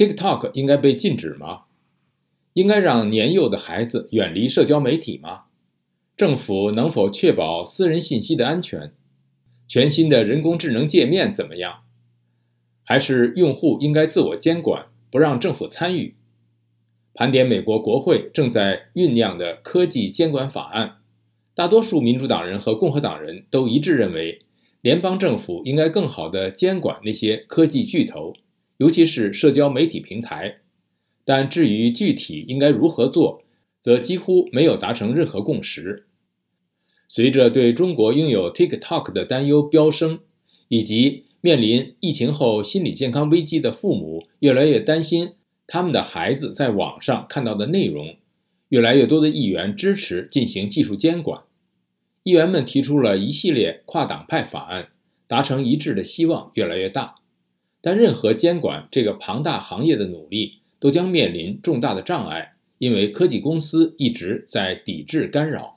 TikTok 应该被禁止吗？应该让年幼的孩子远离社交媒体吗？政府能否确保私人信息的安全？全新的人工智能界面怎么样？还是用户应该自我监管，不让政府参与？盘点美国国会正在酝酿的科技监管法案，大多数民主党人和共和党人都一致认为，联邦政府应该更好地监管那些科技巨头，尤其是社交媒体平台。但至于具体应该如何做，则几乎没有达成任何共识。随着对中国拥有 TikTok 的担忧飙升，以及面临疫情后心理健康危机的父母越来越担心他们的孩子在网上看到的内容，越来越多的议员支持进行技术监管。议员们提出了一系列跨党派法案，达成一致的希望越来越大，但任何监管这个庞大行业的努力都将面临重大的障碍，因为科技公司一直在抵制干扰。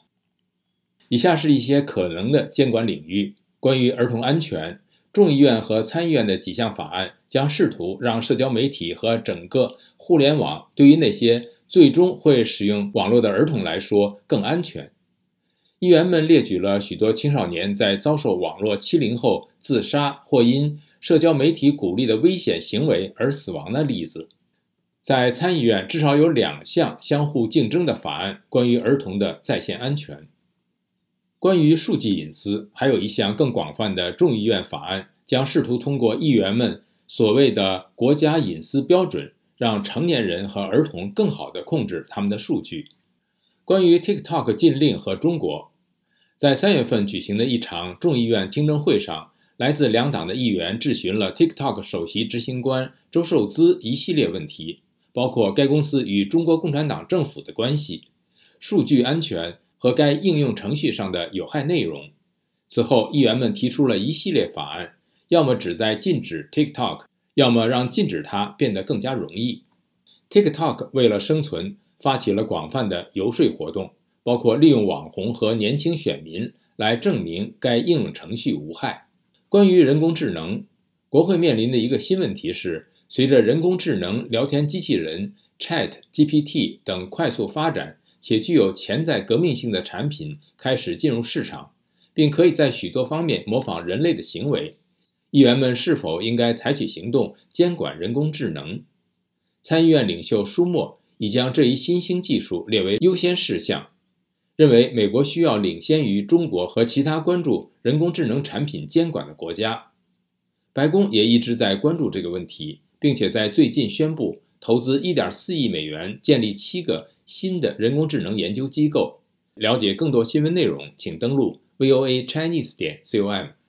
以下是一些可能的监管领域：关于儿童安全，众议院和参议院的几项法案将试图让社交媒体和整个互联网对于那些最终会使用网络的儿童来说更安全。议员们列举了许多青少年在遭受网络欺凌后自杀或因社交媒体鼓励的危险行为而死亡的例子。在参议院，至少有2项相互竞争的法案关于儿童的在线安全。关于数据隐私，还有一项更广泛的众议院法案将试图通过议员们所谓的国家隐私标准，让成年人和儿童更好地控制他们的数据。关于 TikTok 禁令和中国，在3月份举行的一场众议院听证会上，来自2党的议员质询了 TikTok 首席执行官周受资一系列问题，包括该公司与中国共产党政府的关系、数据安全和该应用程序上的有害内容。此后，议员们提出了一系列法案，要么旨在禁止 TikTok， 要么让禁止它变得更加容易。TikTok 为了生存，发起了广泛的游说活动，包括利用网红和年轻选民来证明该应用程序无害。关于人工智能，国会面临的一个新问题是，随着人工智能聊天机器人 ChatGPT 等快速发展，且具有潜在革命性的产品开始进入市场，并可以在许多方面模仿人类的行为，议员们是否应该采取行动监管人工智能？参议院领袖舒默已将这一新兴技术列为优先事项，认为美国需要领先于中国和其他关注人工智能产品监管的国家。白宫也一直在关注这个问题，并且在最近宣布投资$1.4亿建立7个新的人工智能研究机构。了解更多新闻内容，请登录 voachinese.com。